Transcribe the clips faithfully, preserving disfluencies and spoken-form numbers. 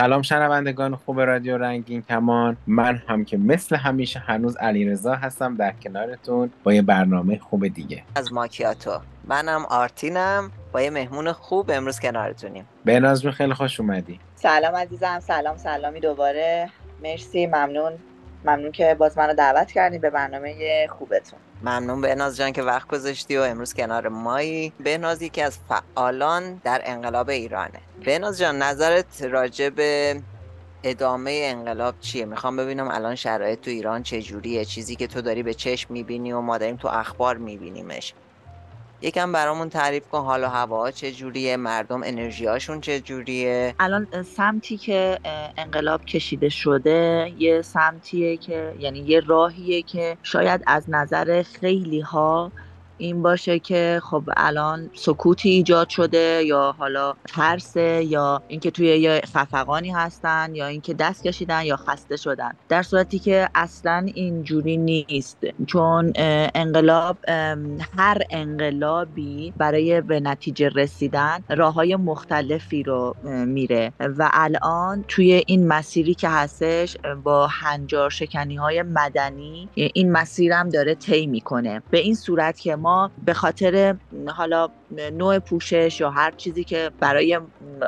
سلام شنوندگان خوب رادیو رنگین کمان. من هم که مثل همیشه هنوز علیرضا هستم در کنارتون با یه برنامه خوب دیگه از ماکیاتو. منم آرتینم، با یه مهمون خوب امروز کنارتونیم. بهناز جون خیلی خوش اومدی. سلام عزیزم، سلام سلامی دوباره. مرسی، ممنون ممنون که باز منو دعوت کردی به برنامه خوبتون. ممنون بهناز جان که وقت گذاشتی و امروز کنار مایی. بهناز یکی از فعالان در انقلاب ایرانه. بهناز جان نظرت راجع به ادامه انقلاب چیه؟ میخوام ببینم الان شرایط تو ایران چجوریه، چیزی که تو داری به چشم میبینی و ما داریم تو اخبار میبینیمش. یکم برامون تعریف کن حال و هوا چجوریه، مردم انرژیاشون چجوریه؟ الان سمتی که انقلاب کشیده شده یه سمتیه که یعنی یه راهیه که شاید از نظر خیلی ها این باشه که خب الان سکوتی ایجاد شده یا حالا ترسه یا اینکه توی یه خفقانی هستن یا اینکه دست کشیدن یا خسته شدن، در صورتی که اصلا اینجوری نیست. چون انقلاب، هر انقلابی برای به نتیجه رسیدن راه‌های مختلفی رو میره و الان توی این مسیری که هستش با هنجار شکنی‌های مدنی این مسیرم داره طی میکنه، به این صورت که ما ما به خاطر حالا نوع پوشش یا هر چیزی که برای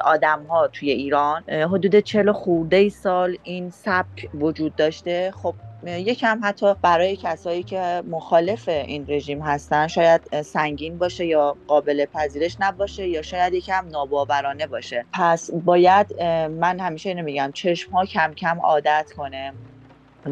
آدم ها توی ایران حدود چهل خورده سال این سبک وجود داشته، خب یکم حتی برای کسایی که مخالف این رژیم هستن شاید سنگین باشه یا قابل پذیرش نباشه یا شاید یکم ناباورانه باشه. پس باید، من همیشه اینو میگم، چشم ها کم کم عادت کنه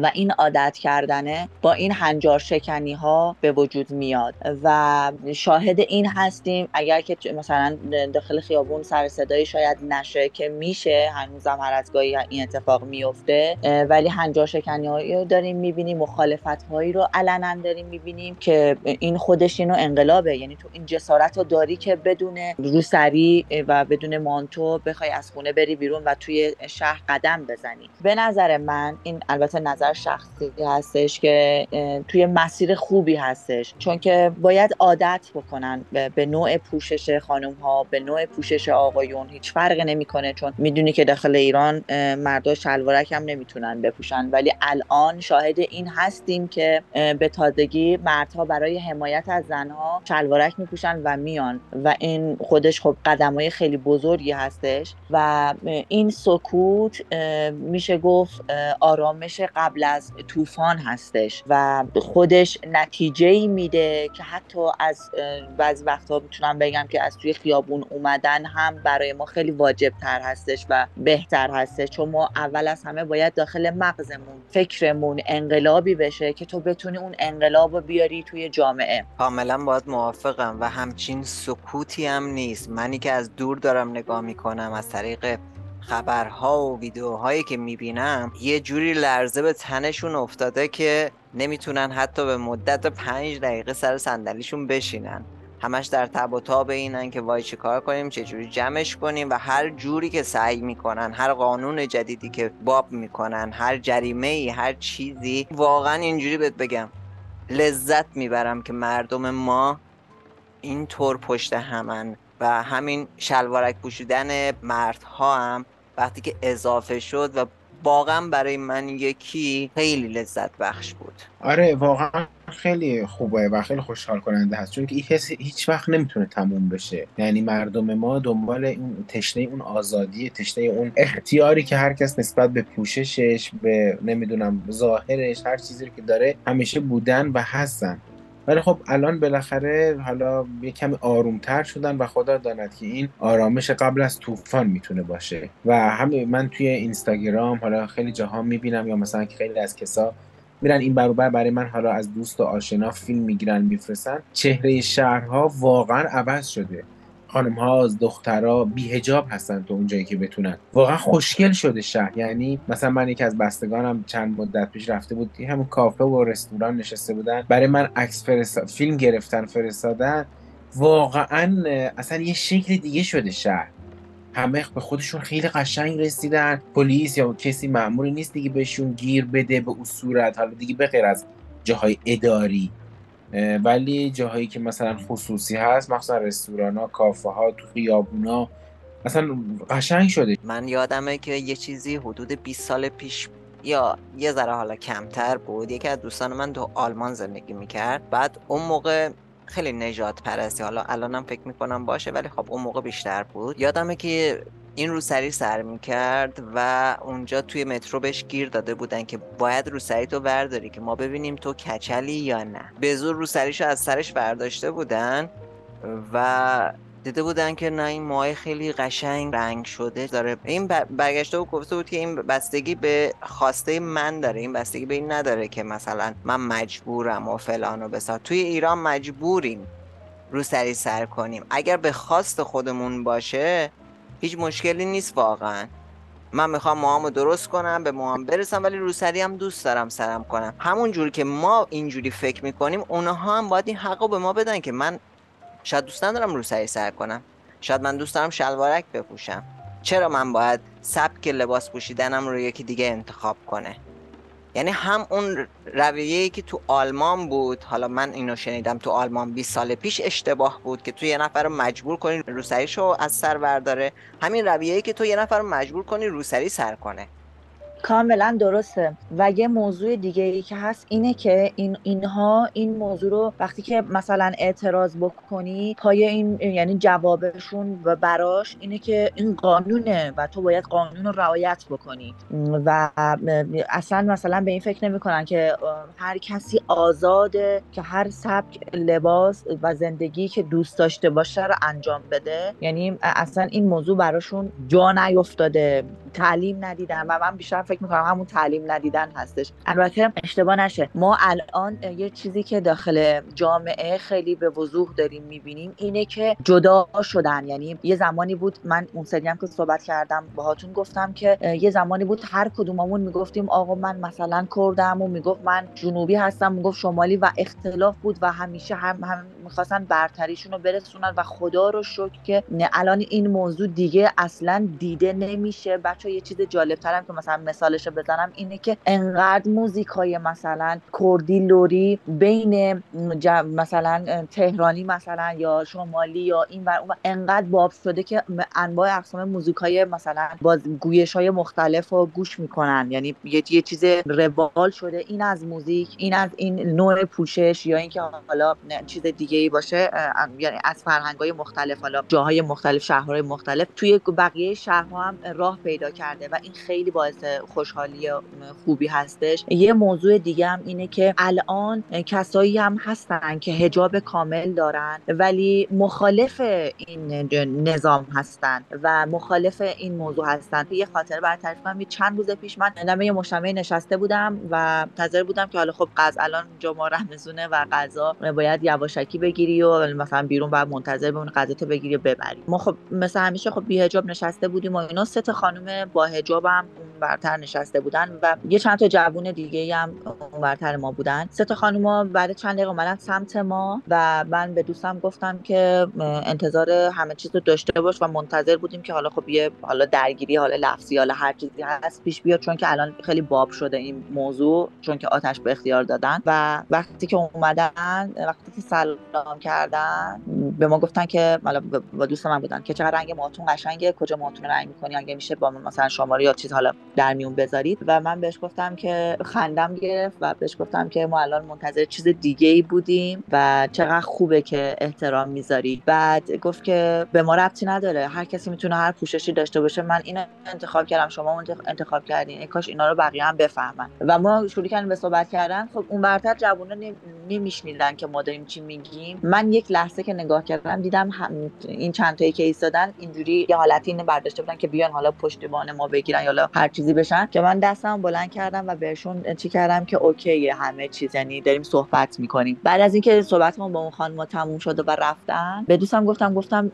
و این عادت کردنه با این هنجار شکنی ها به وجود میاد و شاهد این هستیم. اگر که مثلا داخل خیابون سر صدایی شاید نشه، که میشه، هنوزم هر از گاهی این اتفاق میفته، ولی هنجار شکنی هایی رو داریم میبینیم، مخالفت هایی رو علنا داریم میبینیم که این خودش اینو انقلابه. یعنی تو این جسارت رو داری که بدون روسری و بدون مانتو بخوای از خونه بری بیرون و توی شهر قدم بزنی. به نظر من این البته نظر در شخصی هستش که توی مسیر خوبی هستش، چون که باید عادت بکنن به نوع پوشش خانم ها، به نوع پوشش آقایون، هیچ فرقی نمیکنه. چون میدونی که داخل ایران مردا شلوارک هم نمیتونن بپوشن، ولی الان شاهد این هستیم که به تازگی مردها برای حمایت از زنها شلوارک میپوشن و میان و این خودش خب قدمای خیلی بزرگی هستش و این سکوت میشه گفت آرامش قبل قبل از طوفان هستش و خودش نتیجه‌ای میده که حتی از بعضی وقت‌ها میتونم بگم که از توی خیابون اومدن هم برای ما خیلی واجب‌تر هستش و بهتر هستش، چون ما اول از همه باید داخل مغزمون، فکرمون انقلابی بشه که تو بتونی اون انقلاب رو بیاری توی جامعه. کاملاً باید موافقم و همچین سکوتی هم نیست. منی که از دور دارم نگاه میکنم، از طریق خبرها و ویدیوهایی که میبینم، یه جوری لرزه به تنشون افتاده که نمیتونن حتی به مدت پنج دقیقه سر صندلیشون بشینن. همش در تب و تاب اینن که وای چه کار کنیم، چه جوری جمعش کنیم و هر جوری که سعی میکنن، هر قانون جدیدی که باب میکنن، هر جریمه‌ای، هر چیزی، واقعا اینجوری بهت بگم لذت میبرم که مردم ما اینطور پشت همن و همین شلوارک پوشیدن مردها هم وقتی که اضافه شد و واقعا برای من یکی خیلی لذت بخش بود. آره واقعا خیلی خوبه و خیلی خوشحال کننده هست، چون که این حس هیچ وقت نمیتونه تموم بشه. یعنی مردم ما دنبال این تشنه، اون آزادی، تشنه اون اختیاری که هر کس نسبت به پوششش، به نمیدونم ظاهرش، هر چیزی که داره همیشه بودن و هستن. ولی خب الان بالاخره حالا یه کمی آرومتر شدن و خدا داند که این آرامش قبل از طوفان میتونه باشه. و همین من توی اینستاگرام حالا خیلی جاها میبینم، یا مثلا خیلی از کسا میرن این برابر برای من حالا از دوست و آشنا فیلم میگیرن میفرستن. چهره شهرها واقعا عوض شده، خانم‌ها، دخترها بی‌حجاب هستن تو اون جایی که بتونن. واقعا خوشگل شده شهر. یعنی مثلا من یکی از بستگانم چند مدت پیش رفته بود همون کافه و رستوران نشسته بودن، برای من عکس فرستاد، فیلم گرفتن فرستادن. واقعا اصلا یه شکل دیگه شده شهر، همه به خودشون خیلی قشنگ رسیدن. پلیس یا کسی مأموری نیست دیگه بهشون گیر بده به اصولت، حالا دیگه به غیر از جاهای اداری. ولی جاهایی که مثلا خصوصی هست، مثلا رستوران ها، کافه ها، تو خیابونا، اصلا قشنگ شده. من یادمه که یه چیزی حدود بیست سال پیش یا یه ذره حالا کمتر بود، یکی از دوستان من تو آلمان زندگی میکرد. بعد اون موقع خیلی نجات پرستی، حالا الانم فکر میکنم باشه ولی خب اون موقع بیشتر بود. یادمه که این روسری سر میکرد و اونجا توی مترو بهش گیر داده بودن که باید روسری تو برداری که ما ببینیم تو کچلی یا نه. به زور روسریشو از سرش برداشته بودن و دیده بودن که نه این موهای خیلی قشنگ رنگ شده داره. این برگشته و گفته بود که این بستگی به خواسته من داره، این بستگی به این نداره که مثلا من مجبورم و فلان و بسار. توی ایران مجبوریم روسری سر کنیم، اگر به خواست خودمون باشه هیچ مشکلی نیست. واقعا من میخوام موهامو درست کنم به موهام برسم ولی روسری هم دوست دارم سرم کنم. همون جوری که ما اینجوری فکر میکنیم اونها هم باید این حقو به ما بدن که من شاید دوست ندارم روسری سر کنم، شاید من دوست دارم شلوارک بپوشم، چرا من باید سبک لباس پوشیدنم رو یکی دیگه انتخاب کنه؟ یعنی هم اون رویه‌ای که تو آلمان بود، حالا من اینو شنیدم تو آلمان بیست سال پیش، اشتباه بود که تو یه نفر رو مجبور کنی روسریشو از سر برداره، همین رویه‌ای که تو یه نفر رو مجبور کنی روسری سر کنه. کاملا درسته. و یه موضوع دیگه ای که هست اینه که این اینها این موضوع رو وقتی که مثلا اعتراض بکنی پای این، یعنی جوابشون و براش اینه که این قانونه و تو باید قانون رو رعایت بکنی و اصلا مثلا به این فکر نمی‌کنن که هر کسی آزاده که هر سبک لباس و زندگی که دوست داشته باشه رو انجام بده. یعنی اصلا این موضوع براشون جا نیفتاده، تعلیم ندیدن و من بیشتر فکر میکنم همون تعلیم ندیدن هستش. البته اشتباه نشه، ما الان یه چیزی که داخل جامعه خیلی به وضوح داریم میبینیم اینه که جدا شدن. یعنی یه زمانی بود، من اون سریم که صحبت کردم باهاتون گفتم که یه زمانی بود هر کدوممون میگفتیم آقا من مثلا کردم و میگفت من جنوبی هستم میگفت شمالی و اختلاف بود و همیشه هم, هم میخواستن برتریشون رو برسونن و خدا رو شکر که الان این موضوع دیگه اصلا دیده نمیشه. بچا یه چیز جالب‌ترم که مثلا مثالش رو بزنم اینه که انقدر موزیکای مثلا کردی لوری بین مثلا تهرانی مثلا یا شمالی یا این و اون انقدر باب شده که انواع اقسام موزیکای مثلا با گویش‌های مختلفو گوش میکنن. یعنی یه, یه چیز روال شده، این از موزیک، این از این نوع پوشش یا اینکه حالا چیز دیگه‌ای باشه، یعنی از فرهنگ‌های مختلف، حالا جاهای مختلف، شهرهای مختلف توی بقیه شهرها هم راه پیدا کرده و این خیلی باعث خوشحالی خوبی هستش. یه موضوع دیگه هم اینه که الان کسایی هم هستن که حجاب کامل دارن ولی مخالف این نظام هستن و مخالف این موضوع هستن. یه خاطره برات تعریف کنم. چند روز پیش من دم یه مجتمع نشسته بودم و منتظر بودم که حالا خب غذا، الان جمعه رمضونه و غذا باید یواشکی بگیری و مثلا بیرون بعد منتظر بمونی غذا تو بگیری و ببری. ما خب مثل همیشه خب بی حجاب نشسته بودیم و اینا. سه تا خانم با حجاب هم برتر نشسته بودن و یه چند تا جوون دیگه هم برتر ما بودن. سه تا خانوما بعد چند دقیقه اومدن سمت ما و من به دوستم گفتم که انتظار همه چیز رو داشته باش و منتظر بودیم که حالا خب یه حالا درگیری حالا لفظی حالا هر چیزی هست پیش بیاد، چون که الان خیلی باب شده این موضوع، چون که آتش به اختیار دادن. و وقتی که اومدن، وقتی که سلام کردن به ما گفتن که حالا با دوستم بودن که چقدر رنگ موهاتون قشنگه، کجا موهاتون رنگ می‌کنی، اگه میشه با من مثلا شماره یا چیز حالا در میون بذارید. و من بهش گفتم که خندم گرفت و بهش گفتم که ما الان منتظر چیز دیگه‌ای بودیم و چقدر خوبه که احترام میذاری. بعد گفت که به ما ربطی نداره، هر کسی میتونه هر پوششی داشته باشه، من اینو انتخاب کردم شما انتخاب کردین، ای کاش اینا رو بقیه هم بفهمن. و ما شروع کردیم به صحبت کردن. خب اون برتر جوونا نمیشنیدن که ما داریم چی میگیم. من یک لحظه که نگاه کردم دیدم این چند تایی که ایستادن اینجوری یه حالتی اینو برداشته بودن که بیان حالا پشتیبان ما بگیرن یا هر چیزی بشن، که من دستم بلند کردم و بهشون چی کردم که اوکیه همه چیز، یعنی داریم صحبت میکنیم. بعد از اینکه صحبتمون با اون خانم تموم شد و رفتن، به دوستم گفتم گفتم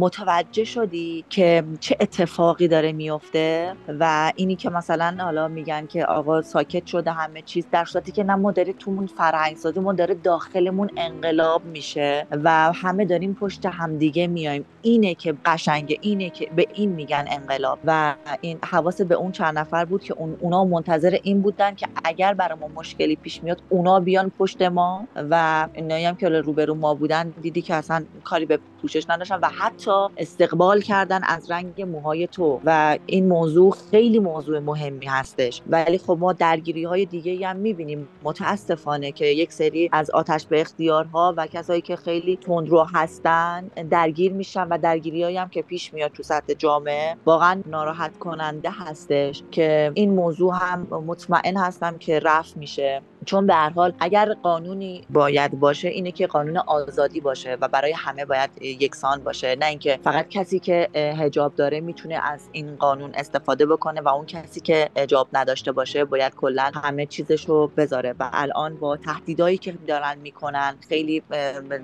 متوجه شدی که چه اتفاقی داره میفته و اینی که مثلا حالا میگن که آقا ساکت شده همه چیز، در صورتی که نه، ما داره تومون فرهنگ سازیمون داره داخلمون انقلاب میشه و همه داریم پشت همدیگه میایم. اینه که قشنگه، اینه که به این میگن انقلاب. و این حواس به اون چند نفر بود که اون اونا منتظر این بودن که اگر برامون مشکلی پیش میاد اونا بیان پشت ما. و اینایی هم که روبرو ما بودن دیدی که اصلا کاری به پوشش نداشتن و حتی استقبال کردن از رنگ موهای تو، و این موضوع خیلی موضوع مهمی هستش. ولی خب ما درگیری‌های دیگه‌ای هم می‌بینیم متاسفانه که یک سری از آتش به اختیارها و کسایی که خیلی تندرو هستن درگیر میشن و درگیری‌هایی هم که پیش میاد تو سطح جامعه واقعا ناراحت کننده هستش که این موضوع هم مطمئن هستم که رفع میشه، چون به هر حال اگر قانونی باید باشه اینه که قانون آزادی باشه و برای همه باید یکسان باشه، نه اینکه فقط کسی که حجاب داره میتونه از این قانون استفاده بکنه و اون کسی که حجاب نداشته باشه باید کلا همه چیزشو بذاره. و الان با تهدیدایی که دارن میکنن خیلی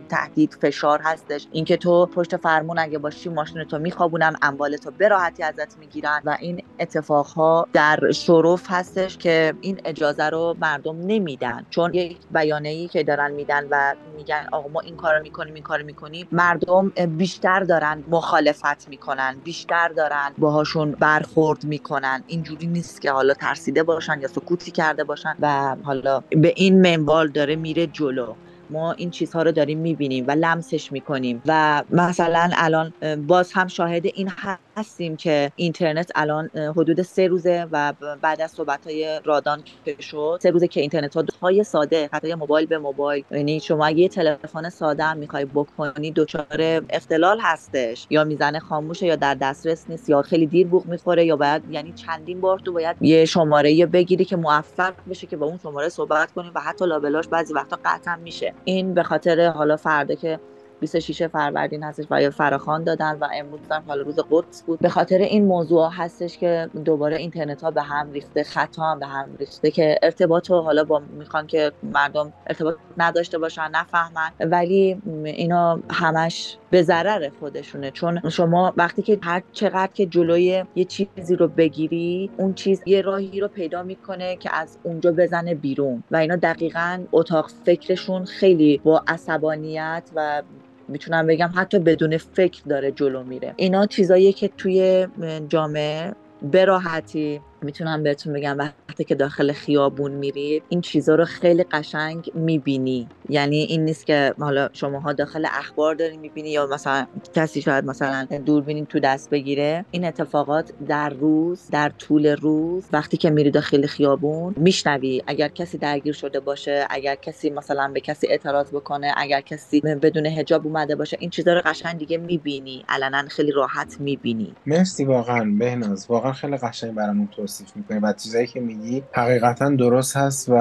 تهدید فشار هستش، اینکه تو پشت فرمون اگه باشی ماشینتو میخوابونن، اموالتو به راحتی ازت میگیرن، و این اتفاقها در شرف هستش که این اجازه رو مردم نمی میدن. چون یک بیانیه‌ای که دارن میدن و میگن آقا ما این کارو میکنیم این کارو میکنیم، مردم بیشتر دارن مخالفت میکنن، بیشتر دارن باهاشون برخورد میکنن. اینجوری نیست که حالا ترسیده باشن یا سکوتی کرده باشن و حالا به این منوال داره میره جلو. ما این چیزها رو داریم میبینیم و لمسش میکنیم و مثلا الان باز هم شاهد این هستیم که اینترنت الان حدود سه روزه و بعد از صحبت‌های رادان که شد سه روزه که اینترنت ها های ساده، حتی موبایل به موبایل، یعنی شما اگه یه تلفن ساده هم میخوای بکنی دچار اختلال هستش، یا میزنه خاموشه یا در دسترس نیست یا خیلی دیر بوق میخوره یا باید، یعنی چندین بار تو باید یه شماره بگیری که موفق بشه که با اون شماره صحبت کنی و حتی لابلاش بعضی وقتا قطع میشه. این به خاطر حالا فردا که بیست و شش فروردین هستش و یا فراخوان دادن و امروز هم حالا روز قدس بود، به خاطر این موضوع هستش که دوباره اینترنت ها به هم ریخته، خط ها هم به هم ریخته که ارتباط رو حالا با میخوان که مردم ارتباط نداشته باشن، نفهمن، ولی اینا همش به ضرر خودشونه. چون شما وقتی که هر چقدر که جلوی یه چیزی رو بگیری، اون چیز یه راهی رو پیدا میکنه که از اونجا بزنه بیرون، و اینا دقیقاً اتاق فکرشون خیلی با عصبانیت و میتونم بگم حتی بدون فکر داره جلو میره. اینا چیزاییه که توی جامعه به راحتی میتونم بهتون بگم وقتی که داخل خیابون میرید این چیزا رو خیلی قشنگ میبینی. یعنی این نیست که حالا شماها داخل اخبار دارین میبینی یا مثلا کسی شاید مثلا دوربین تو دست بگیره. این اتفاقات در روز، در طول روز وقتی که میری داخل خیابون میشنوی. اگر کسی درگیر شده باشه، اگر کسی مثلا به کسی اعتراض بکنه، اگر کسی بدون حجاب اومده باشه، این چیزا رو قشنگ دیگه میبینی، علنا خیلی راحت میبینی. مرسی واقعا بهناز، واقعا خیلی قشنگ برامون توصیف می‌کنی و چیزایی که میگی حقیقتاً درست هست و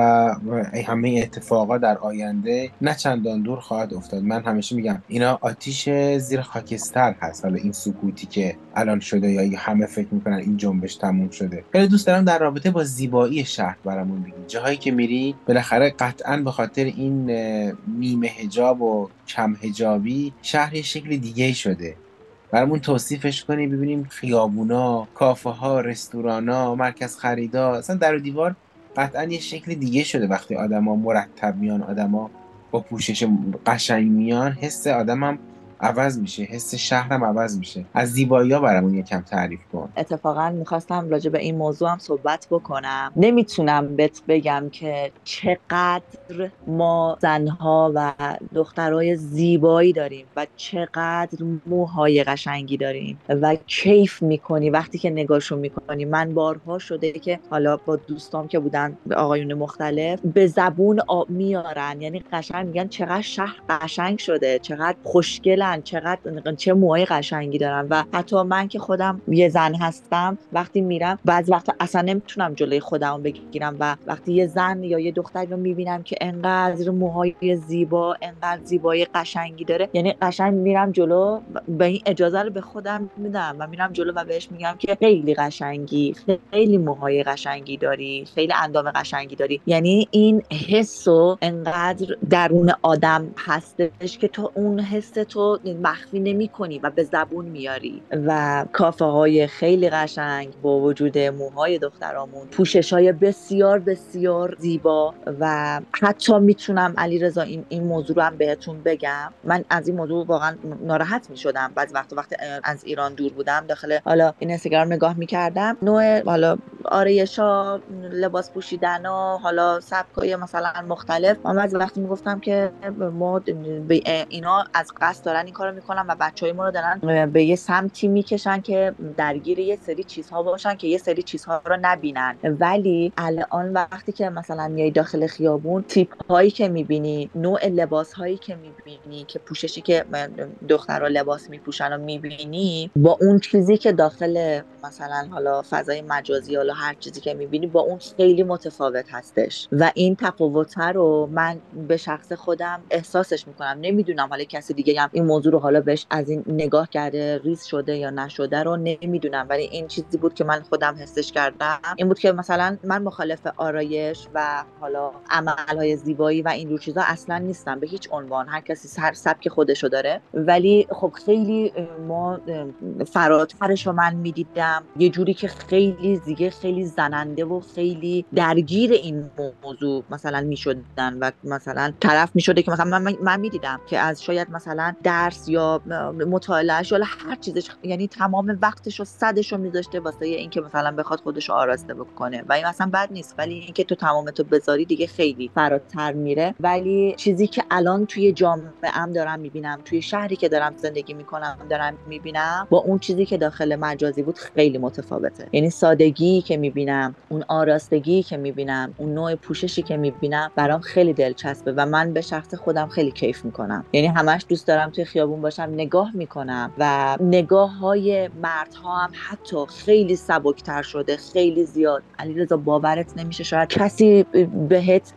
همه اتفاقا در آینده نه چندان دور خواهد افتاد. من همیشه میگم اینا آتیش زیر خاکستر هست. حالا این سکوتی که الان شده یا همه فکر میکنن این جنبش تموم شده. خیلی دوست دارم در رابطه با زیبایی شهر برامون بگی. جاهایی که میری بالاخره قطعاً به خاطر این نیمه حجاب و کم حجابی شهر یه شکل دیگه‌ای شده. برامون توصیفش کنی ببینیم خیابونا، کافه‌ها، رستورانا، مرکز خریدا، اصلا در و دیوار قطعاً یه شکل دیگه شده. وقتی آدما مرتب میان، آدما با پوشش قشنگ میان، حس آدمم عوض میشه، حس شهرم عوض میشه. از زیبایی‌ها برامون یکم تعریف کن. اتفاقاً می‌خواستم راجع به این موضوع هم صحبت بکنم. نمیتونم بهت بگم که چقدر ما زنها و دخترای زیبایی داریم و چقدر موهای قشنگی داریم و کیف میکنی وقتی که نگاهشون میکنی. من بارها شده که حالا با دوستام که بودن آقایون مختلف به زبون میارن، یعنی قشنگ میگن چقدر شهر قشنگ شده، چقدر خوشگل، چقدر چه موهای قشنگی دارن. و حتی من که خودم یه زن هستم وقتی میرم بعضی وقتا اصلا نمیتونم جلوی خودم بگیرم و وقتی یه زن یا یه دختری رو میبینم که انقدر موهای زیبا، انقدر زیبایی قشنگی داره، یعنی قشنگ میرم جلو، به این اجازه رو به خودم میدم و میرم جلو و بهش میگم که خیلی قشنگی، خیلی موهای قشنگی داری، خیلی اندام قشنگی داری. یعنی این حس انقدر درون آدم هستش که تو اون حس تو مخفی نمی کنی و به زبون میاری. و کافه های خیلی قشنگ با وجود موهای دخترامون، پوشش های بسیار بسیار زیبا. و حتی میتونم علیرضا این این موضوع رو هم بهتون بگم، من از این موضوع واقعا ناراحت میشدم بعضی وقت وقت از ایران دور بودم، داخل حالا این اینستاگرام نگاه میکردم، نوع حالا آرایشا، لباس پوشیدن و حالا سبکای مثلا مختلف، من بعضی وقت میگفتم که ما اینا از قصد دارن این کارو میکنن و بچهای ما رو دارن به یه سمتی میکشن که درگیر یه سری چیزها باشن که یه سری چیزها رو نبینن. ولی الان وقتی که مثلا میای داخل خیابون، تیپ‌هایی که میبینی، نوع لباس‌هایی که میبینی، که پوششی که دخترها لباس میپوشن و میبینی، با اون چیزی که داخل مثلا حالا فضای مجازی حالا هر چیزی که میبینی با اون خیلی متفاوت هستش و این تفاوت رو من به شخص خودم احساسش میکنم. نمیدونم حالا کسی دیگه هم این موضوع رو حالا بهش از این نگاه کرده ریز شده یا نشده رو نمیدونم، ولی این چیزی بود که من خودم حسش کردم. این بود که مثلا من مخالف آرایش و حالا عملهای زیبایی و این جور چیزا اصلا نیستم به هیچ عنوان، هر کسی هر سبک خودشو داره، ولی خب خیلی ما فراترشو من میدیدم یه جوری که خیلی دیگه خیلی زننده و خیلی درگیر این موضوع مثلا میشدن و مثلا طرف میشده که مثلا من من میدیدم که از شاید مثلا درس یا مطالعهش یا هر چیزش، یعنی تمام وقتش و صدش رو میذاشته واسه اینکه مثلا بخواد خودش رو آراسته بکنه و این اصلا بد نیست، ولی اینکه تو تمام تو بذاری دیگه خیلی فراتر میره. ولی چیزی که الان توی جامعه‌ام دارم میبینم، توی شهری که دارم زندگی میکنم دارم میبینم، با اون چیزی که داخل مجازی بود خیلی متفاوته. یعنی سادگی که میبینم، اون آراستگی که میبینم، اون نوع پوششی که میبینم برام خیلی دلچسبه و من به شخص خودم خیلی کیف میکنم. یعنی همش دوست دارم توی خیابون باشم، نگاه میکنم و نگاه‌های مردها هم حتی خیلی سبکتر شده، خیلی زیاد. علیرضا باورت نمیشه شاید کسی بهت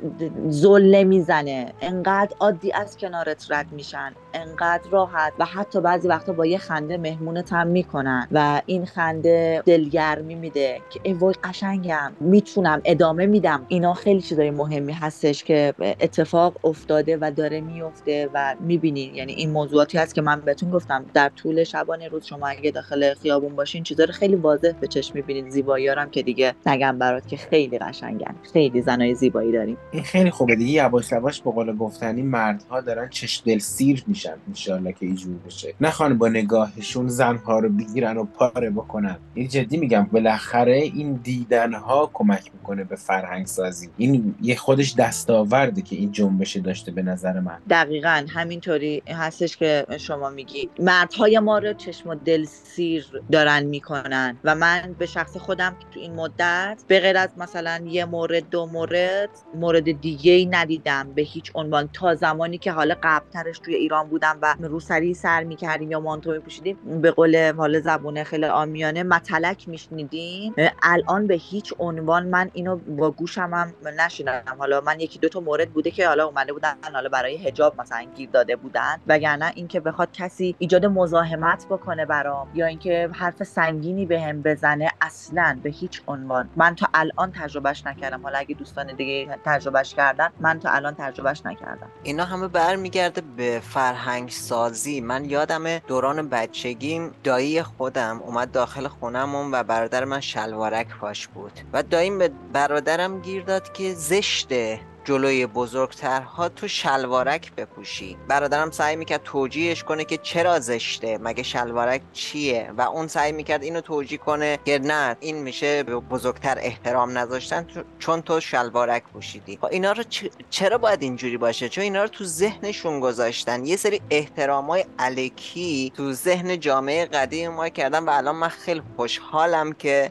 ذله میزنه، انقدر عادی از کنارت رد میشن، انقدر راحت و حتی بعضی وقتا با یه خنده مهمونت هم میکنن و این خنده دلگرمی میده که ای وای قشنگم، میتونم ادامه میدم. اینا خیلی چیزای مهمی هستش که اتفاق افتاده و داره میفته و میبینین. یعنی این موضوعاتی هست که من بهتون گفتم در طول شبانه روز شما اگه داخل خیابون باشین چیزا رو خیلی واضح به چشم میبینین. زیباییارم که دیگه نگم برات که خیلی قشنگن، خیلی زنای زیبایی داریم. این خیلی خوبه دیگه، یواش یواش به قول گفتنی مردها دارن چش دل سیر میشن، ان شاءالله که اینجوری بشه، نخوان با نگاهشون زنها رو بگیرن و پاره بکنن. این جدی میگم بالاخره این دیدن ها کمک میکنه به فرهنگ سازی. این یه خودش دستاورده که این جنبش داشته به نظر من. دقیقاً همینطوری هستش که شما میگی مردهای ما رو چشم و دل سیر دارن میکنن و من به شخص خودم تو این مدت به غیر از مثلا یه مورد دو مورد مورد دیگه‌ای ندیدم به هیچ عنوان تا زمانی که حالا قبل‌ترش توی ایران بودم و روسری سر میکردیم یا مانتو میپوشیدیم، به قول حالا زبونه خیلی عامیانه متلک میشنیدیم. الان به هیچ عنوان من اینو با گوشم هم نشنیدم. حالا من یکی دو تا مورد بوده که حالا اومده بودن حالا برای حجاب مثلا گیر داده بودن، وگرنه اینکه بخواد کسی ایجاد مزاحمت بکنه برام یا اینکه حرف سنگینی بهم بزنه اصلا به هیچ عنوان من تا الان تجربهش نکردم. حالا اگه دوستان دیگه تجربهش کردن، من تا الان تجربهش نکردم. اینا همه برمیگرده به فرهنگ سازی. من یادم دوران بچگیم دایی خودم اومد داخل خونمون و برادر من شلوارک پاش بود و داییم به برادرم گیر داد که زشته جلوی بزرگترها تو شلوارک بپوشی. برادرم سعی میکرد توجیهش کنه که چرا زشته، مگه شلوارک چیه، و اون سعی میکرد اینو توجیه کنه که نه این میشه به بزرگتر احترام نذاشتن چون تو شلوارک پوشیدی. اینا رو چرا باید اینجوری باشه؟ چون اینا رو تو ذهنشون گذاشتن، یه سری احترامای الکی تو ذهن جامعه قدیم ما کردن و الان من خیلی خوشحالم که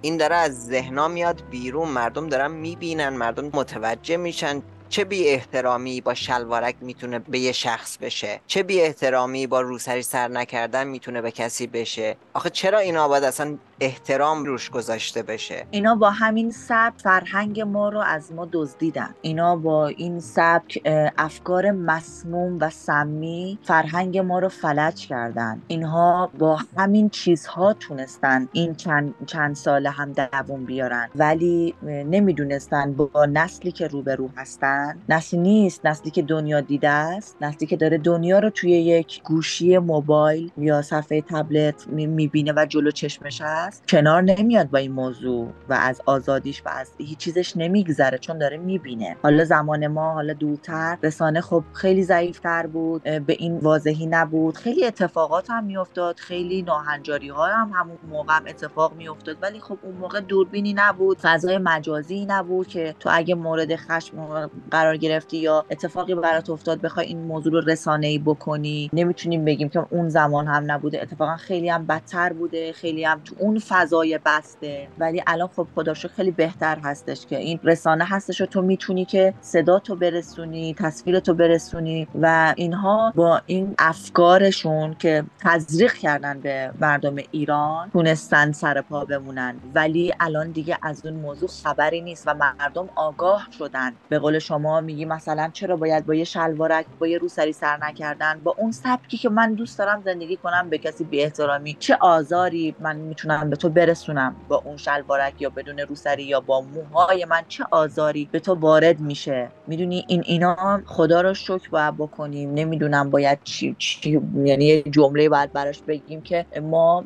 این داره از ذهنا میاد بیرون. مردم دارن میبینن، مردم متوجه میشن چه بی احترامی با شلوارک میتونه به یه شخص بشه، چه بی احترامی با روسری سر نکردن میتونه به کسی بشه. آخه چرا اینا باید اصلا احترام روش گذاشته بشه؟ اینا با همین سبک فرهنگ ما رو از ما دزدیدن. اینا با این سبک افکار مسموم و سمی فرهنگ ما رو فلج کردن. اینها با همین چیزها تونستن این چند, چند ساله هم دوام بیارن، ولی نمیدونستن با نسلی که روبرو هستن، نسلی نیست، نسلی که دنیا دیده است، نسلی که داره دنیا رو توی یک گوشی موبایل یا صفحه تبلت میبینه و جلو چشمش هست. هست کنار نمیاد با این موضوع و از آزادیش و از هیچ چیزش نمیگذره، چون داره میبینه. حالا زمان ما، حالا دورتر، رسانه خب خیلی ضعیفتر بود، به این واضحی نبود، خیلی اتفاقات هم میافتاد، خیلی ناهنجاری‌ها هم همون موقع هم اتفاق میافتاد، ولی خب اون موقع دوربینی نبود، فضای مجازی نبود که تو اگه مورد خشم قرار گرفتی یا اتفاقی برات افتاد بخوای این موضوع رو رسانه‌ای بکنی، نمیتونیم بگیم که اون زمان هم نبوده، اتفاقا خیلی هم بدتر بوده، خیلی هم تو اون فضای بسته. ولی الان خب خداشکر خیلی بهتر هستش که این رسانه هستش و تو میتونی که صداتو برسونی، تصویرتو برسونی و اینها با این افکارشون که تزریق کردن به مردم ایران تونستن سر پا بمونن. ولی الان دیگه از اون موضوع خبری نیست و مردم آگاه شدن. به قول شما میگی مثلا چرا باید با یه شلوارک، با یه روسری سر نکردن، با اون سبکی که من دوست دارم زندگی کنم به کسی بی‌احترامی، چه آزاری من میتونم به تو برسونم با اون شلوارک یا بدون روسری یا با موهای من چه آزاری به تو وارد میشه. میدونی این اینا خدا رو شکر باید بکنیم. نمیدونم باید چی, چی یعنی یه جمله باید براش بگیم که ما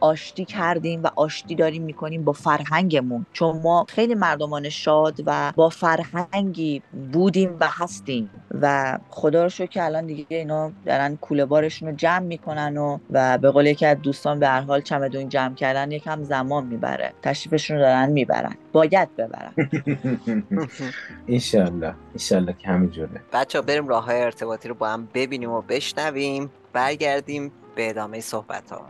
آشتی کردیم و آشتی داریم میکنیم با فرهنگمون، چون ما خیلی مردمان شاد و با فرهنگی بودیم و هستیم و خدا رو شکر که الان دیگه اینا دارن کوله بارشون رو جمع میکنن و و به قول یکی از دوستان به هر حال چمدون جمع کردن یکم زمان میبره، تشریفشون رو دارن میبرن، باید ببرن. انشالله انشالله که همینجوره. بچه ها بریم راه های ارتباطی رو با هم ببینیم و بشنویم، برگردیم به ادامه صحبت ها.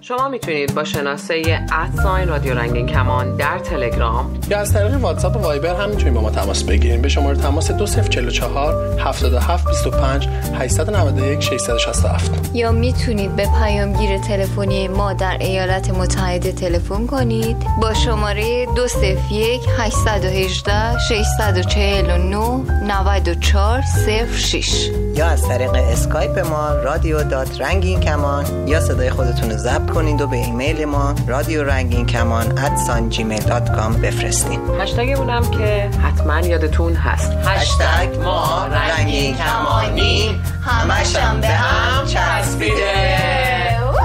شما میتونید با شناسه ادساین رادیو رنگین کمان در تلگرام یا از طریق واتساپ و وایبر هم میتونید با ما تماس بگیرید به شماره تماس دو صفر چهار چهار هفت هفت دو پنج هشت نه یک شش شش هفت. یا میتونید به پیامگیر تلفنی ما در ایالات متحده تلفن کنید با شماره دو صفر یک هشت یک هشت شش چهار نه نه چهار صفر شش. یا از طریق اسکایپ ما رادیو دات رنگین کمان یا صدای خودتون رو ضبط کنید و به ایمیل ما رادیو رنگین کمان ات جیمیل دات کام بفرستید. هشتگمونم که حتما یادتون هست، هشتگ ما رنگین کمانی، همشم به هم چسبیده.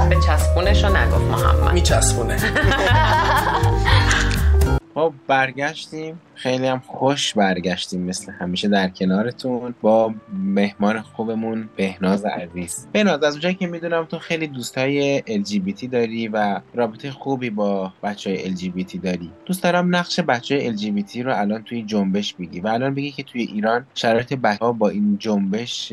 به چسبونشو نگفت محمد، میچسبونه. خب برگشتیم، خیلی هم خوش برگشتیم مثل همیشه در کنارتون با مهمان خوبمون بهناز عزیز. بهناز، از اونجایی که میدونم تو خیلی دوستای ال جی بی تی داری و رابطه خوبی با بچهای ال جی بی تی داری، دوست دارم نقش بچهای ال جی بی تی رو الان توی جنبش بگی و الان بگی که توی ایران شرایط بچه‌ها با این جنبش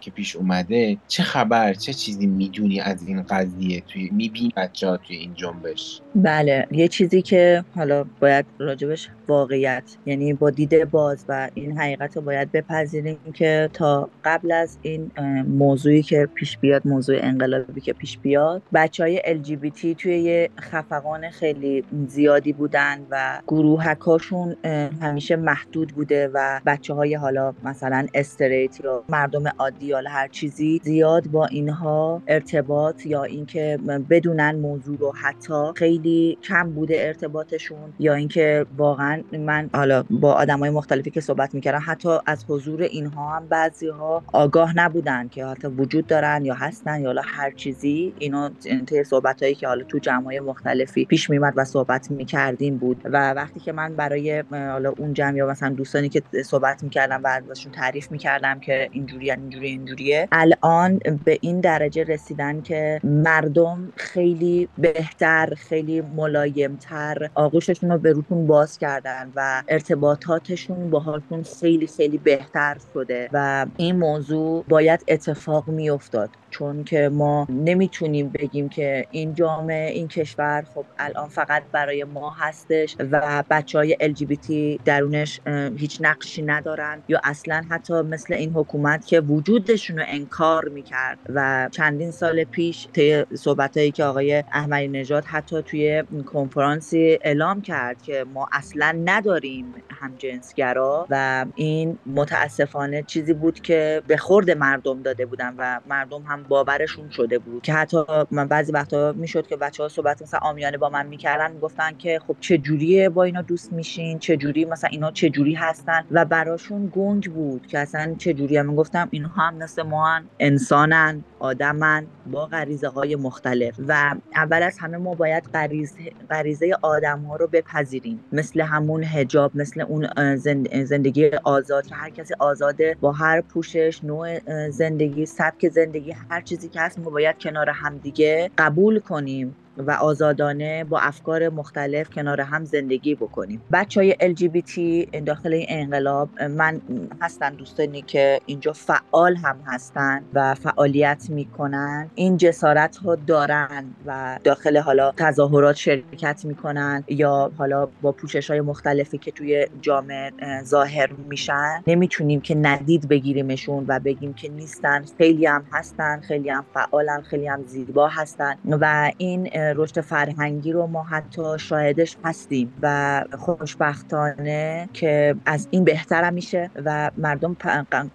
که پیش اومده چه خبر، چه چیزی میدونی از این قضیه، توی میبینی بچه‌ها توی این جنبش؟ بله، یه چیزی که حالا باید راجبش واقعیت، یعنی با دید باز و این حقیقت رو باید بپذیریم که تا قبل از این موضوعی که پیش بیاد، موضوع انقلابی که پیش بیاد، بچهای ال جی بی تی توی یه خفقان خیلی زیادی بودن و گروهکاشون همیشه محدود بوده و بچهای حالا مثلا استریت یا مردم عادی یا هر چیزی زیاد با اینها ارتباط یا اینکه بدونن موضوع رو حتی خیلی کم بوده ارتباطشون، یا اینکه واقعا من حالا با آدمای مختلفی که صحبت میکردم حتی از حضور اینها هم بعضیها آگاه نبودن که حتی وجود دارن یا هستن یا حالا هر چیزی. اینا توی صحبتایی که حالا تو جمعای مختلفی پیش میومد و صحبت میکردیم بود و وقتی که من برای حالا اون جمع یا مثلا دوستانی که صحبت میکردم و ازشون تعریف میکردم که اینجوری اینجوری اینجوریه، الان به این درجه رسیدن که مردم خیلی بهتر، خیلی ملایمتر آغوششون رو به روتون باز کردن و ارتباطاتشون باهاشون خیلی خیلی بهتر شده و این موضوع باید اتفاق میافتاد، چون که ما نمیتونیم بگیم که این جامعه، این کشور خب الان فقط برای ما هستش و بچهای ال جی بی تی درونش هیچ نقشی ندارن یا اصلا حتی مثل این حکومت که وجودشون رو انکار میکرد و چندین سال پیش طی صحبتایی که آقای احمدی نژاد حتی توی کنفرانسی اعلام کرد که ما اصلا نداریم همجنسگرا و این متاسفانه چیزی بود که به خورد مردم داده بودن و مردم هم باورشون شده بود که حتی من بعضی وقتا میشد که بچه‌ها صحبت مثلا عامیانه با من میکردن، میگفتن که خب چه جوریه با اینا دوست میشین، چه جوری مثلا اینا چه جوری هستن و براشون گنگ بود که اصلا چه جوریه. من گفتم اینا هم مثل ما هن، انسانن، آدمن با غریزه های مختلف و اول از همه ما باید غریزه غریزه آدم ها رو بپذیریم، مثل همون حجاب، مثل اون زندگی آزاد که هر کسی آزاده با هر پوشش، نوع زندگی، سبک زندگی، هر چیزی که هست ما باید کنار هم دیگه قبول کنیم و آزادانه با افکار مختلف کنار هم زندگی بکنیم. بچهای ال جی بی تی داخل این انقلاب من هستن، دوستانی که اینجا فعال هم هستن و فعالیت میکنن، این جسارت رو دارن و داخل حالا تظاهرات شرکت میکنن یا حالا با پوشش‌های مختلفی که توی جامعه ظاهر میشن. نمیتونیم که ندید بگیریمشون و بگیم که نیستن، خیلی هم هستن، خیلی هم فعالن، خیلی هم زیبا هستن و این رشد فرهنگی رو ما حتی شاهدش هستیم و خوشبختانه که از این بهتر میشه و مردم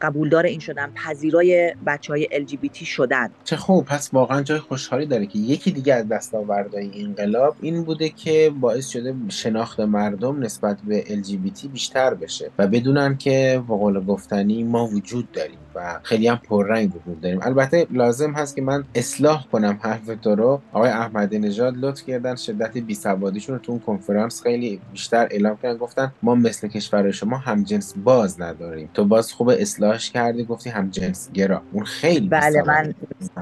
قبولدار این شدن، پذیرای بچهای ال جی بی تی شدن. چه خوب، پس واقعا جای خوشحالی داره که یکی دیگه از دستاوردهای انقلاب این بوده که باعث شده شناخت مردم نسبت به ال جی بی تی بیشتر بشه و بدونن که واقعا گفتنی ما وجود داریم و خیلی هم پررنگ وجود داریم. البته لازم هست که من اصلاح کنم حرف تو رو. آقای احمدی نژاد لطف کردن شدت بیسوادیشون رو تو اون کنفرانس خیلی بیشتر اعلام کردن، گفتن ما مثل کشور شما همجنس باز نداریم. تو باز خوب اصلاحش کردی، گفتی همجنس گرا. اون خیلی بله، من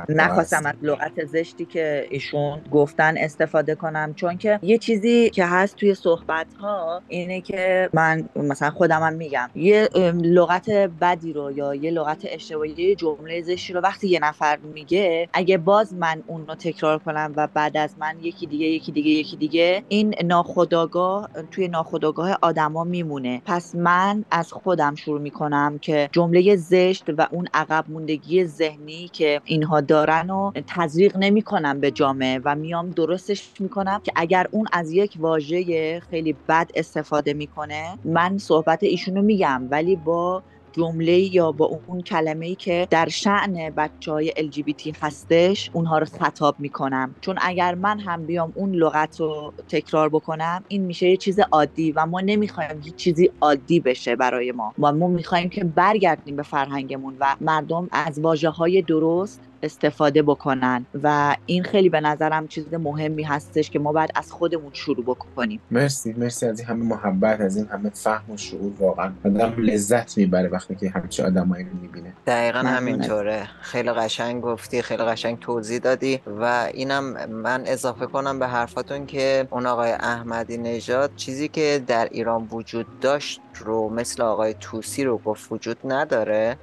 نخواستم از لغت زشتی که ایشون گفتن استفاده کنم، چون که یه چیزی که هست توی صحبت‌ها اینه که من مثلا خودمم میگم یه لغت بدی رو یا یه لغت اشتباهی، جمله زشتی رو وقتی یه نفر میگه، اگه باز من اون رو تکرار کنم و بعد از من یکی دیگه یکی دیگه یکی دیگه، این ناخودآگاه توی ناخودآگاه آدما میمونه. پس من از خودم شروع میکنم که جمله زشت و اون عقب موندگی ذهنی که اینها دارن رو تزریق نمیکنم به جامعه و میام درستش میکنم که اگر اون از یک واژه خیلی بد استفاده میکنه، من صحبت ایشونو میگم ولی با جمله یا با اون کلمه‌ای که در شأن بچه‌های ال جی بی تی هستش اونها رو خطاب میکنم، چون اگر من هم بیام اون لغت رو تکرار بکنم این میشه یه چیز عادی و ما نمیخوایم هیچ چیزی عادی بشه برای ما. ما ما میخوایم که برگردیم به فرهنگمون و مردم از واژه‌های درست استفاده بکنن و این خیلی به نظرم چیز مهمی هستش که ما باید از خودمون شروع بکنیم. مرسی مرسی از این همه محبت، از این همه فهم و شعور. واقعا آدم لذت میبره وقتی که همچین آدمایی رو میبینه. دقیقاً همینطوره، خیلی قشنگ گفتی، خیلی قشنگ توضیح دادی و اینم من اضافه کنم به حرفاتون که اون آقای احمدی نژاد چیزی که در ایران وجود داشت رو مثل آقای طوسی رو گفت وجود نداره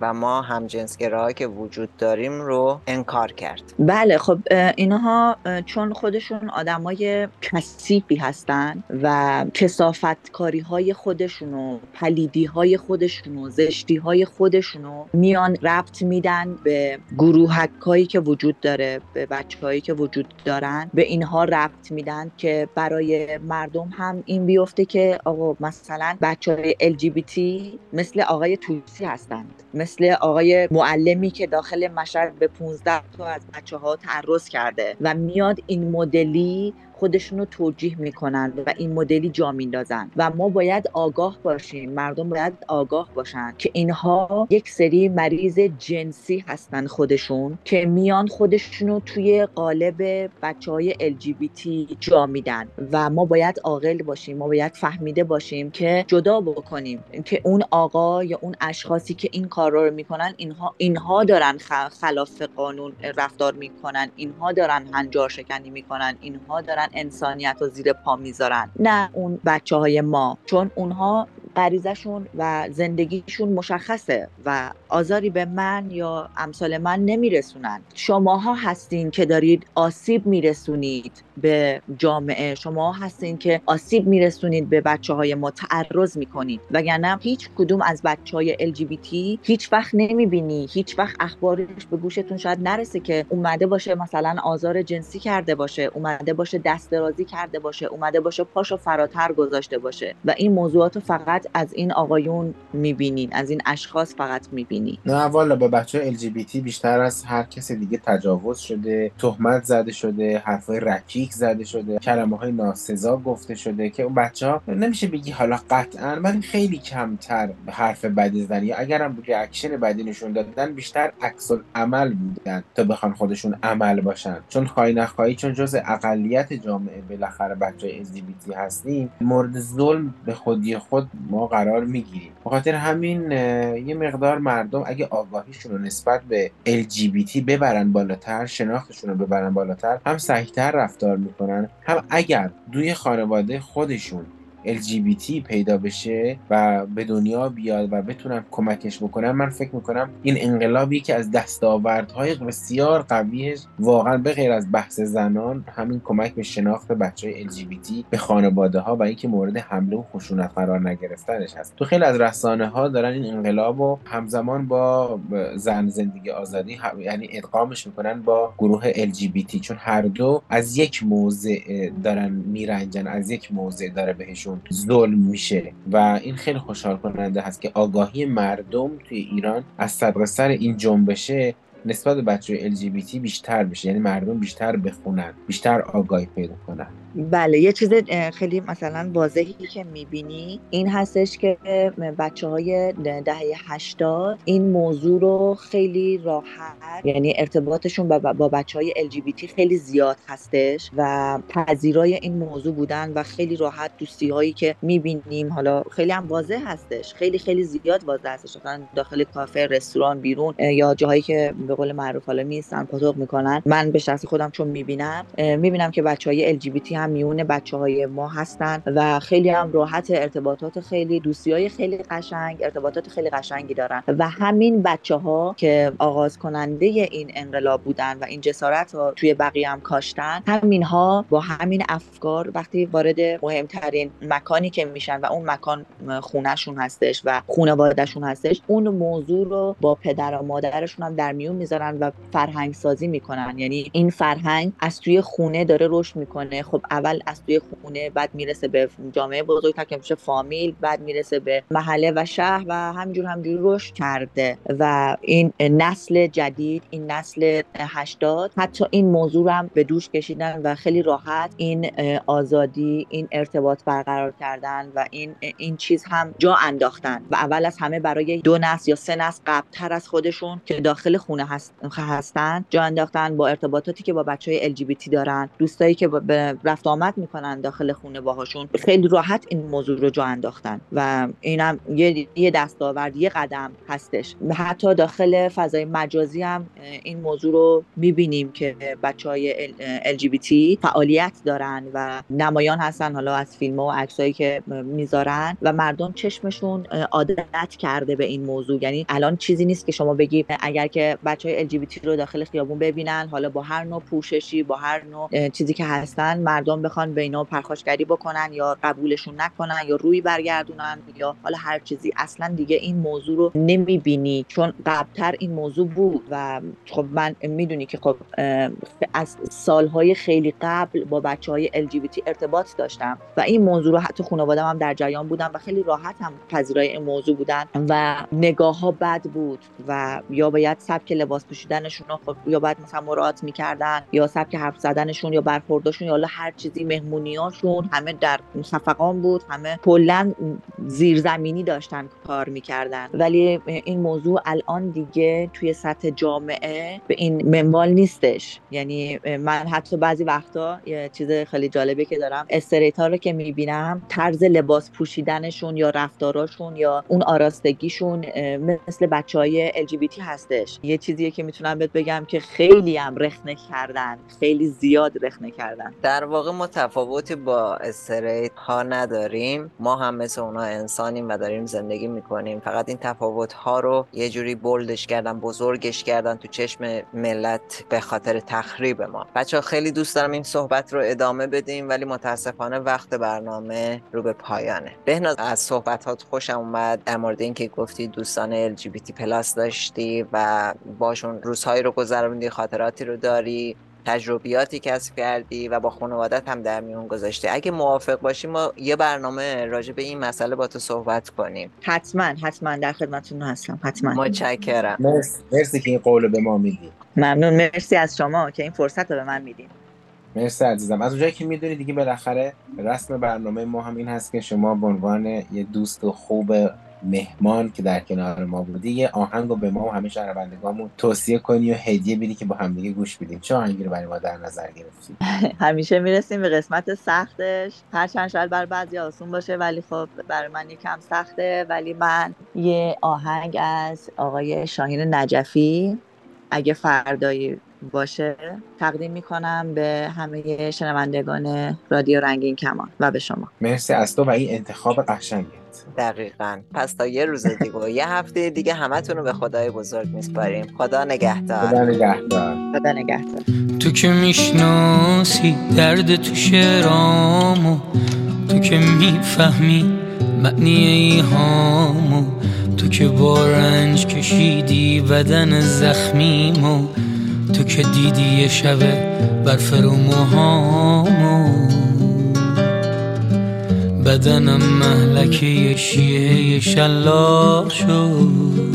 و ما همجنسگراهایی که وجود داریم رو انکار کرد. بله، خب اینها چون خودشون آدمای کثیفی هستن و کثافتکاری‌های خودشونو، پلیدی‌های خودشونو، زشتی‌های خودشونو میان ربط میدن به گروهکایی که وجود داره، به بچه‌هایی که وجود دارن، به اینها ربط میدن که برای مردم هم این بیفته که آقا مثلا بچه‌های ال جی بی تی مثل آقای طوسی هستند، مثل آقای معلمی که داخل مشهد به پانزده تا از بچه‌ها تعرض کرده و میاد این مدلی خودشون رو توجیه میکنن و این مدلی جا میندازن و ما باید آگاه باشیم، مردم باید آگاه باشن که اینها یک سری مریض جنسی هستن خودشون که میان خودشون رو توی قالب بچهای ال جی بی تی جا میدن و ما باید عاقل باشیم، ما باید فهمیده باشیم که جدا بکنیم که اون آقا یا اون اشخاصی که این کار رو میکنن اینها اینها دارن خلاف قانون رفتار میکنن، اینها دارن هنجار شکنی میکنن، اینها دارن انسانیت رو زیر پا میذارن، نه اون بچه های ما، چون اونها غریزه‌شون و زندگیشون مشخصه و آزاری به من یا امثال من نمیرسونن. شماها هستین که دارید آسیب میرسونید به جامعه، شما هستین که آسیب میرسونید به بچه‌های ما، تعرض میکنید، وگرنه هیچ کدوم از بچه‌های ال جی بی تی هیچ وقت نمیبینی، هیچ وقت اخبارش به گوشتون شاید نرسه که اومده باشه مثلا آزار جنسی کرده باشه، اومده باشه دست درازی کرده باشه، اومده باشه پاشو فراتر گذاشته باشه و این موضوعات فقط فقط از این آقایون میبینین، از این اشخاص فقط میبینین؟ نه والا، به بچه ال جی بی تی بیشتر از هر کس دیگه تجاوز شده، تهمت زده شده، حرفای رکیک زده شده، کلمه‌های ناسزا گفته شده که اون بچه‌ها نمیشه بگی حالا قطعاً، من خیلی کمتر حرف بدی زدن، یا اگرم ریاکشن بدی نشون دادن بیشتر عکس‌العمل بودن تا بخوان خودشون عمل باشن. چون خواهی نخواهی چون جزء اقلیت جامعه بالاخره بچه‌های ال جی بی تی هستیم، مورد ظلم به خودی خود ما قرار میگیریم. به خاطر همین یه مقدار مردم اگه آگاهیشون رو نسبت به ال جی بی تی ببرن بالاتر، شناختشون رو ببرن بالاتر، هم صحیح‌تر رفتار میکنن، هم اگر دوی خانواده خودشون ال جی بی تی پیدا بشه و به دنیا بیاد و بتونم کمکش بکنم، من فکر میکنم این انقلابی که از دستاوردهای بسیار قویه واقعا به غیر از بحث زنان، همین کمک به شناخت بچهای ال جی بی تی به خانواده ها و اینکه مورد حمله و خشونت قرار نگرفتنش هست. تو خیلی از رسانه ها دارن این انقلابو همزمان با زن زندگی آزادی هم... یعنی ادغامش میکنن با گروه ال جی بی تی، چون هر دو از یک موضع دارن میرنجن، از یک موضع داره بهشون ظلم میشه و این خیلی خوشحال کننده هست که آگاهی مردم توی ایران از صدق سر این جنبشه نسبت به بچه‌های ال جی بی تی بیشتر بشه، یعنی مردم بیشتر بخونن، بیشتر آگاهی پیدا کنن. بله، یه چیز خیلی مثلا واضحی که میبینی این هستش که بچه‌های دهه هشتاد این موضوع رو خیلی راحت، یعنی ارتباطشون با, با بچه‌های ال جی بی تی خیلی زیاد هستش و پذیرای این موضوع بودن و خیلی راحت دوستی‌هایی که میبینیم حالا خیلی هم واضح هستش، خیلی خیلی زیاد واضح هستش، مثلا داخل کافه، رستوران، بیرون یا جاهایی که به قول معروف حالا میستن پاتوق میکنن. من به شخص خودم چون میبینم میبینم که بچهای ال جی بی تی هم میونه بچهای ما هستن و خیلی هم راحت، ارتباطات خیلی، دوستیای خیلی قشنگ، ارتباطات خیلی قشنگی دارن و همین بچه‌ها که آغاز کننده این انقلاب بودن و این جسارت رو توی بقیه هم کاشتن، همینها با همین افکار وقتی وارد مهمترین مکانی که میشن و اون مکان خونه‌شون هستش و خانواده‌شون هستش، اون موضوع رو با پدر و مادرشون هم در میون میذارن و فرهنگ سازی میکنن. یعنی این فرهنگ از توی خونه داره رشد میکنه، خب اول از توی خونه، بعد میرسه به جامعه بزرگتر که میشه فامیل، بعد میرسه به محله و شهر و همینجور همینجور رشد کرده و این نسل جدید، این نسل هشتاد حتی این موضوع رو هم به دوش کشیدن و خیلی راحت این آزادی، این ارتباط برقرار کردن و این این چیز هم جا انداختن و اول از همه برای دو نسل یا سه نسل قبلتر از خودشون که داخل خونه هستن جا انداختن، با ارتباطاتی که با بچهای ال جی بی تی دارن، دوستایی که به رفت آمد میکنن داخل خونه باهاشون، خیلی راحت این موضوع رو جا انداختن و اینم یه یه دستاورد، یه قدم هستش. حتی داخل فضای مجازی هم این موضوع رو میبینیم که بچهای ال جی بی تی فعالیت دارن و نمایان هستن، حالا از فیلم‌ها و عکسایی که میذارن و مردم چشمشون عادت کرده به این موضوع. یعنی الان چیزی نیست که شما بگی اگر که بچهای ال جی بی تی رو داخل خیابون ببینن، حالا با هر نوع پوششی، با هر نوع چیزی که هستن، مردم بخوان به اینا پرخاشگری بکنن یا قبولشون نکنن یا روی برگردونن یا حالا هر چیزی، اصلا دیگه این موضوع رو نمیبینی چون قبلتر این موضوع بود و خب من میدونی که خب از سالهای خیلی قبل با بچهای ال جی بی تی ارتباط داشتم و این موضوع رو حتی خانواده‌ام هم در جریان بودن و خیلی راحت هم پذیرای این موضوع بودن و نگاه‌ها بد بود و یا باید سبک لباس پوشیدنشون خب یا بعد مثلا مراعات میکردن یا سبک حرف زدنشون یا برخورداشون یا هر چیزی، مهمونیاشون همه در صفقان بود، همه کلا زیرزمینی داشتن کار میکردن. ولی این موضوع الان دیگه توی سطح جامعه به این منوال نیستش. یعنی من حتی بعضی وقتا یه چیز خیلی جالبه که دارم، استریتا رو که میبینم، طرز لباس پوشیدنشون یا رفتاراشون یا اون آراستگیشون مثل بچهای ال جی بی تی هستش. یه چیزیه که میتونم بهت بگم که خیلی هم رخنه کردن، خیلی زیاد رخنه کردن. در واقع ما تفاوتی با استریت ها نداریم، ما هم مثل اونا انسانیم و داریم زندگی میکنیم، فقط این تفاوت ها رو یه جوری بولدش کردن، بزرگش کردن تو چشم ملت به خاطر تخریب ما. بچه ها خیلی دوست دارم این صحبت رو ادامه بدیم ولی متاسفانه وقت برنامه رو به پایانه. بهناز، از صحبت هات خوشم اومد در مورد اینکه گفتی دوستان ال جی بی تی پلاس داشتی و باشون روزهایی رو گذروندی، خاطراتی رو داری تجربیاتی کسب کردی و با خانوادت هم در میون گذاشتی. اگه موافق باشی ما یه برنامه راجع به این مسئله با تو صحبت کنیم. حتما حتما در خدمتتون هستم. حتما. متشکرم. مرسی. مرسی که این قول به ما میدی. ممنون. مرسی از شما که این فرصت رو به من میدین. مرسی عزیزم. از اونجایی که میدونی دیگه بالاخره رسم برنامه ما هم این هست که شما به عنوان یه دوست خوب مهمان که در کنار ما بودی یه آهنگو به ما و همه شنوندگامون توصیه کنی و هدیه بدی که با هم دیگه گوش بدیم. چه آهنگی رو برای ما در نظر گرفتی؟ همیشه میرسیم به قسمت سختش. هرچند شاید برای بعضی آسون باشه ولی خب برای من یکم سخته، ولی من یه آهنگ از آقای شاهین نجفی اگه فردایی باشه تقدیم میکنم به همه شنوندگان رادیو رنگین کمان و به شما. مرسی از تو و این انتخاب قشنگه. دقیقاً. پس تا یه روز دیگه و یه هفته دیگه همتون رو به خدای بزرگ میسپاریم. خدا نگهدار. خدا نگهدار. خدا نگهدار. تو که میشناسی درد تو شرامو، تو که میفهمی معنی ایهامو، تو که با رنج کشیدی بدن زخمیمو، تو که دیدی شب برف رو موهامو، بدنم مهلکه شیعه شلاق شد.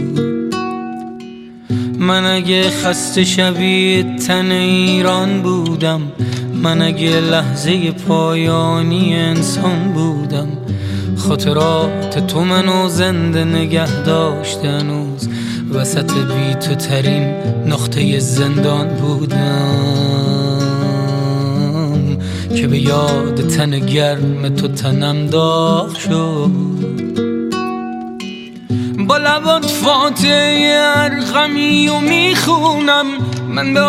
من اگه خسته شبیه تن ایران بودم، من اگه لحظه پایانی انسان بودم، خاطرات تو منو زنده نگه داشت. هنوز وسط بی تو ترین نقطه زندان بودم که به یاد تن گرم تو تنم داغ شد. با لبات فاتحه ارقمی و میخونم، من به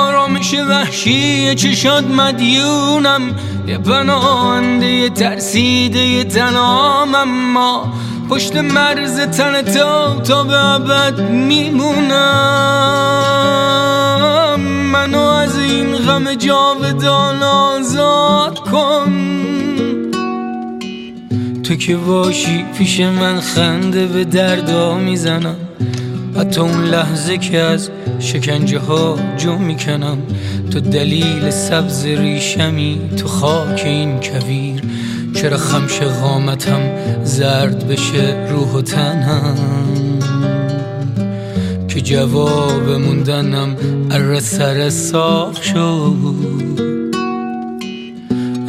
آرامش وحشی چشات مدیونم، یه پناهنده یه ترسیده یه تنام، اما پشت مرز تن تو تا به ابد میمونم. منو از این غم جاودان آزاد کن. تو که باشی پیش من خنده به دردا میزنم، حتی اون لحظه که از شکنجه ها جو میکنم. تو دلیل سبز ریشمی، تو خاک این کویر، چرا خمش قامتم زرد بشه روح و تنم، که جواب موندنم اره سر صاف شد.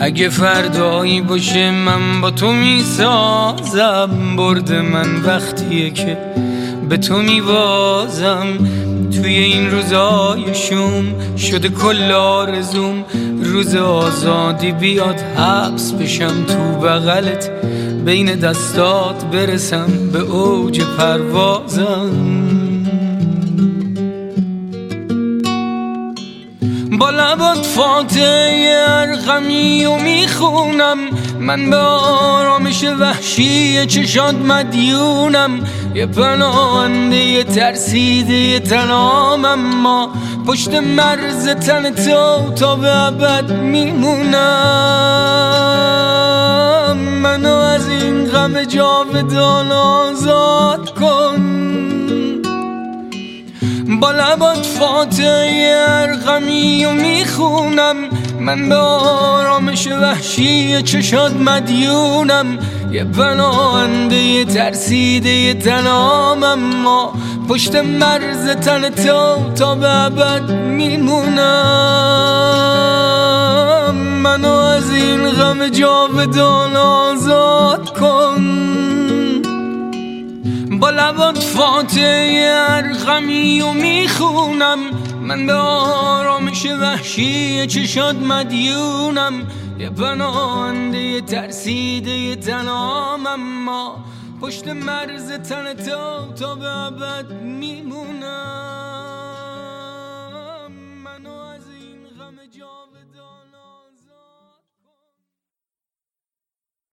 اگه فردایی باشه من با تو میسازم، برد من وقتیه که به تو میوازم. توی این روزای شوم شده کل آرزوم، روز آزادی بیاد حبس بشم تو بغلت، بین دستات برسم به اوج پروازم. با لبات فاتحه ارقمی و میخونم، من به آرامش وحشی چشات مدیونم، یه پناهنده یه ترسیده یه تنام، اما پشت مرز تن تو تا به ابد میمونم. منو از این غم جاودان آزاد کن. با لبات فاتحه ارقمی و میخونم، من به آرامش وحشی چشات مدیونم، یه پناهنده یه ترسیده یه تنام، اما پشت مرز تن تو تا به ابد میمونم. منو از این غم جاودان آزاد کن. با لبات فاتحه ارقمی و میخونم، من به آرامش وحشی چشات مدیونم، یه پناهنده یه ترسیده یه تنام، اما پشت مرز تن تو تا به ابد میمونم.